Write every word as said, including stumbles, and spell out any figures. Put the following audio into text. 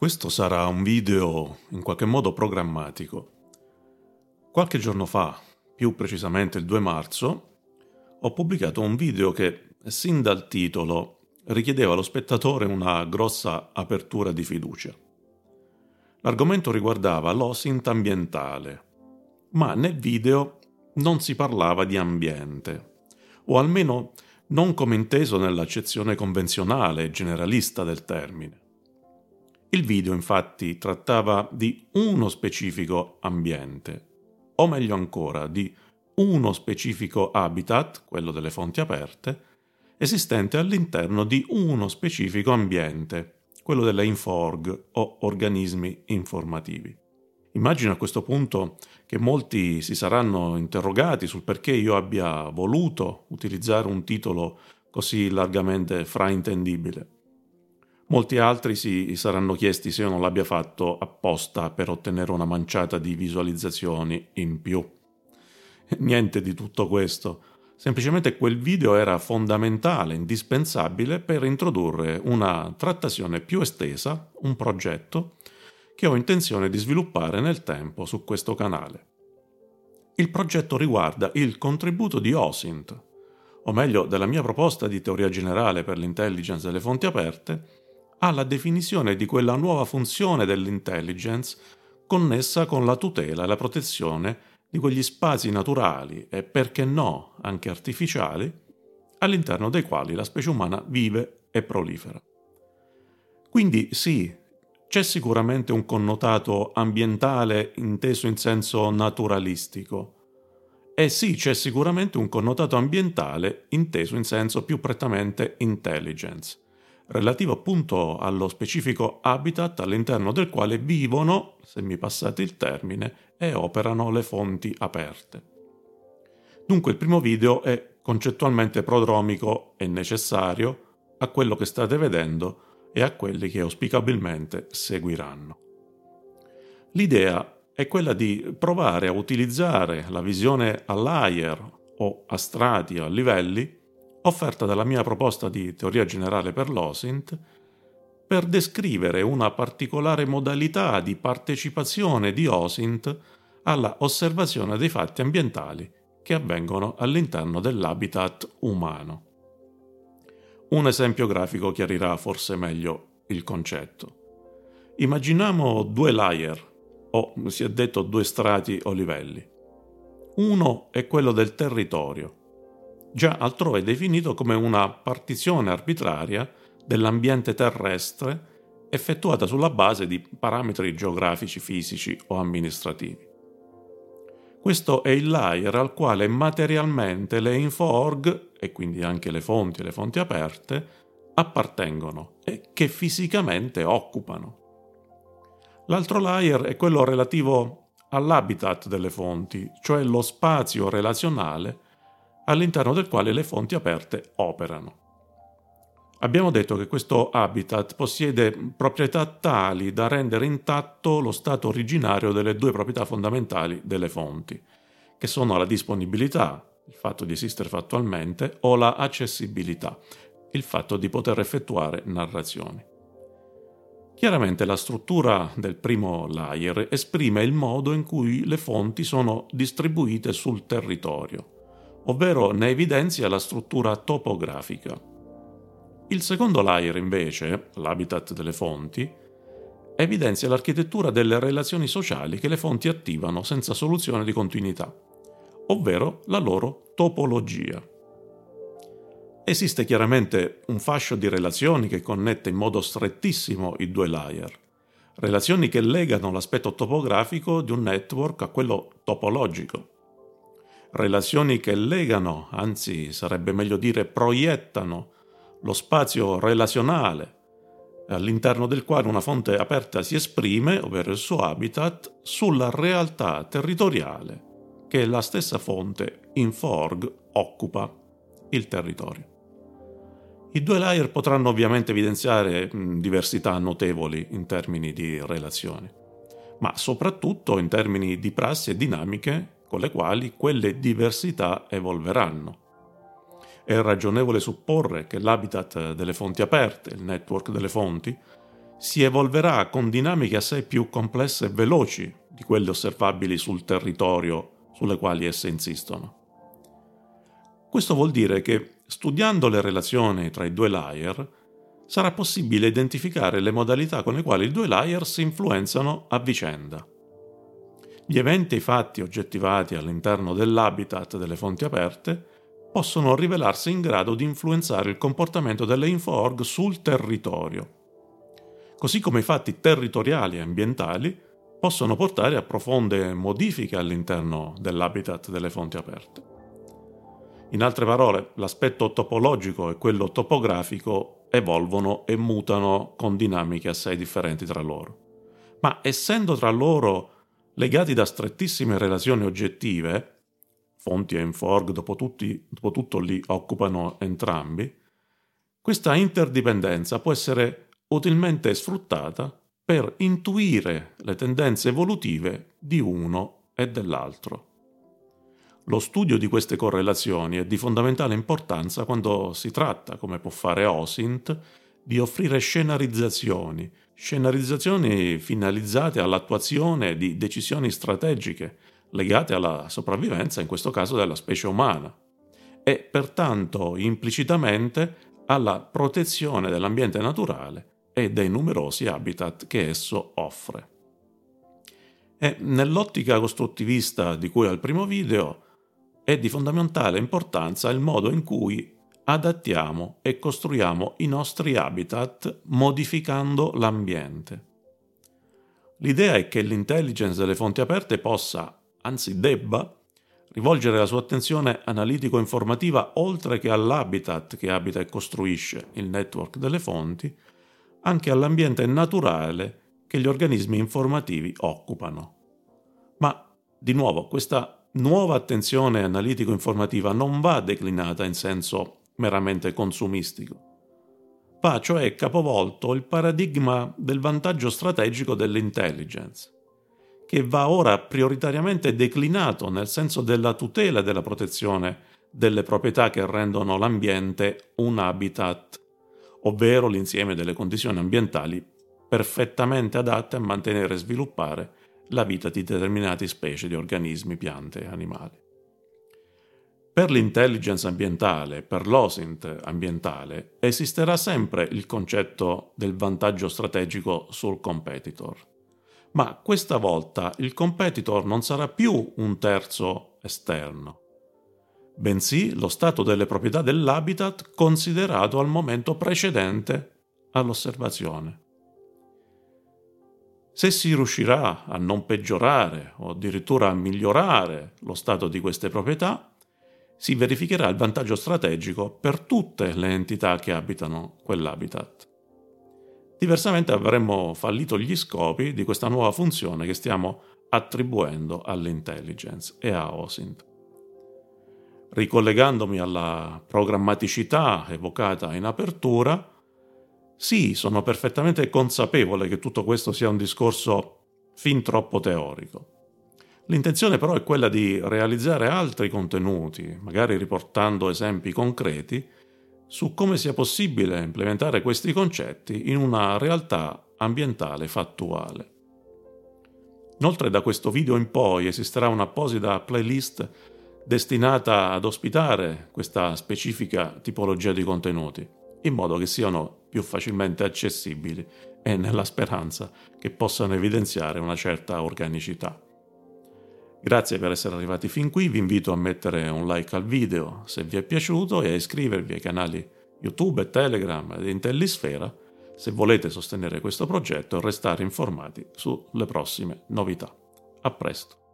Questo sarà un video in qualche modo programmatico. Qualche giorno fa, più precisamente il due marzo, ho pubblicato un video che, sin dal titolo, richiedeva allo spettatore una grossa apertura di fiducia. L'argomento riguardava l'OSINT ambientale, ma nel video non si parlava di ambiente, o almeno non come inteso nell'accezione convenzionale e generalista del termine. Il video, infatti, trattava di uno specifico ambiente, o meglio ancora, di uno specifico habitat, quello delle fonti aperte, esistente all'interno di uno specifico ambiente, quello delle infoorg o organismi informativi. Immagino a questo punto che molti si saranno interrogati sul perché io abbia voluto utilizzare un titolo così largamente fraintendibile. Molti altri si saranno chiesti se io non l'abbia fatto apposta per ottenere una manciata di visualizzazioni in più. Niente di tutto questo, semplicemente quel video era fondamentale, indispensabile per introdurre una trattazione più estesa, un progetto che ho intenzione di sviluppare nel tempo su questo canale. Il progetto riguarda il contributo di OSINT, o meglio della mia proposta di teoria generale per l'intelligence delle fonti aperte, alla definizione di quella nuova funzione dell'intelligence connessa con la tutela e la protezione di quegli spazi naturali e, perché no, anche artificiali, all'interno dei quali la specie umana vive e prolifera. Quindi sì, c'è sicuramente un connotato ambientale inteso in senso naturalistico e sì, c'è sicuramente un connotato ambientale inteso in senso più prettamente intelligence, relativo appunto allo specifico habitat all'interno del quale vivono, se mi passate il termine, e operano le fonti aperte. Dunque il primo video è concettualmente prodromico e necessario a quello che state vedendo e a quelli che auspicabilmente seguiranno. L'idea è quella di provare a utilizzare la visione a layer o a strati o a livelli offerta dalla mia proposta di teoria generale per l'OSINT per descrivere una particolare modalità di partecipazione di OSINT alla osservazione dei fatti ambientali che avvengono all'interno dell'habitat umano. Un esempio grafico chiarirà forse meglio il concetto. Immaginiamo due layer, o si è detto due strati o livelli. Uno è quello del territorio, già altrove definito come una partizione arbitraria dell'ambiente terrestre effettuata sulla base di parametri geografici, fisici o amministrativi. Questo è il layer al quale materialmente le infoorg, e quindi anche le fonti e le fonti aperte, appartengono e che fisicamente occupano. L'altro layer è quello relativo all'habitat delle fonti, cioè lo spazio relazionale all'interno del quale le fonti aperte operano. Abbiamo detto che questo habitat possiede proprietà tali da rendere intatto lo stato originario delle due proprietà fondamentali delle fonti, che sono la disponibilità, il fatto di esistere fattualmente, o la accessibilità, il fatto di poter effettuare narrazioni. Chiaramente la struttura del primo layer esprime il modo in cui le fonti sono distribuite sul territorio, ovvero ne evidenzia la struttura topografica. Il secondo layer, invece, l'habitat delle fonti, evidenzia l'architettura delle relazioni sociali che le fonti attivano senza soluzione di continuità, ovvero la loro topologia. Esiste chiaramente un fascio di relazioni che connette in modo strettissimo i due layer, relazioni che legano l'aspetto topografico di un network a quello topologico, relazioni che legano, anzi sarebbe meglio dire proiettano, lo spazio relazionale all'interno del quale una fonte aperta si esprime, ovvero il suo habitat, sulla realtà territoriale che la stessa fonte infoorg occupa, il territorio. I due layer potranno ovviamente evidenziare diversità notevoli in termini di relazioni, ma soprattutto in termini di prassi e dinamiche con le quali quelle diversità evolveranno. È ragionevole supporre che l'habitat delle fonti aperte, il network delle fonti, si evolverà con dinamiche assai più complesse e veloci di quelle osservabili sul territorio sulle quali esse insistono. Questo vuol dire che, studiando le relazioni tra i due layer, sarà possibile identificare le modalità con le quali i due layer si influenzano a vicenda. Gli eventi e i fatti oggettivati all'interno dell'habitat delle fonti aperte possono rivelarsi in grado di influenzare il comportamento delle info-org sul territorio, così come i fatti territoriali e ambientali possono portare a profonde modifiche all'interno dell'habitat delle fonti aperte. In altre parole, l'aspetto topologico e quello topografico evolvono e mutano con dinamiche assai differenti tra loro. Ma essendo tra loro legati da strettissime relazioni oggettive, fonti e inforg dopo, dopo tutto li occupano entrambi, questa interdipendenza può essere utilmente sfruttata per intuire le tendenze evolutive di uno e dell'altro. Lo studio di queste correlazioni è di fondamentale importanza quando si tratta, come può fare OSINT, di offrire scenarizzazioni, scenarizzazioni finalizzate all'attuazione di decisioni strategiche legate alla sopravvivenza, in questo caso della specie umana, e pertanto implicitamente alla protezione dell'ambiente naturale e dei numerosi habitat che esso offre. E nell'ottica costruttivista di cui al primo video è di fondamentale importanza il modo in cui adattiamo e costruiamo i nostri habitat modificando l'ambiente. L'idea è che l'intelligence delle fonti aperte possa, anzi debba, rivolgere la sua attenzione analitico-informativa oltre che all'habitat che abita e costruisce il network delle fonti, anche all'ambiente naturale che gli organismi informativi occupano. Ma, di nuovo, questa nuova attenzione analitico-informativa non va declinata in senso meramente consumistico. Va cioè capovolto il paradigma del vantaggio strategico dell'intelligence, che va ora prioritariamente declinato nel senso della tutela e della protezione delle proprietà che rendono l'ambiente un habitat, ovvero l'insieme delle condizioni ambientali perfettamente adatte a mantenere e sviluppare la vita di determinate specie di organismi, piante e animali. Per l'intelligence ambientale, per l'OSINT ambientale, esisterà sempre il concetto del vantaggio strategico sul competitor. Ma questa volta il competitor non sarà più un terzo esterno, bensì lo stato delle proprietà dell'habitat considerato al momento precedente all'osservazione. Se si riuscirà a non peggiorare o addirittura a migliorare lo stato di queste proprietà, si verificherà il vantaggio strategico per tutte le entità che abitano quell'habitat. Diversamente avremmo fallito gli scopi di questa nuova funzione che stiamo attribuendo all'intelligence e a OSINT. Ricollegandomi alla programmaticità evocata in apertura, sì, sono perfettamente consapevole che tutto questo sia un discorso fin troppo teorico. L'intenzione però è quella di realizzare altri contenuti, magari riportando esempi concreti, su come sia possibile implementare questi concetti in una realtà ambientale fattuale. Inoltre, da questo video in poi esisterà un'apposita playlist destinata ad ospitare questa specifica tipologia di contenuti, in modo che siano più facilmente accessibili e nella speranza che possano evidenziare una certa organicità. Grazie per essere arrivati fin qui, vi invito a mettere un like al video se vi è piaciuto e a iscrivervi ai canali YouTube e Telegram di Intellisfera se volete sostenere questo progetto e restare informati sulle prossime novità. A presto!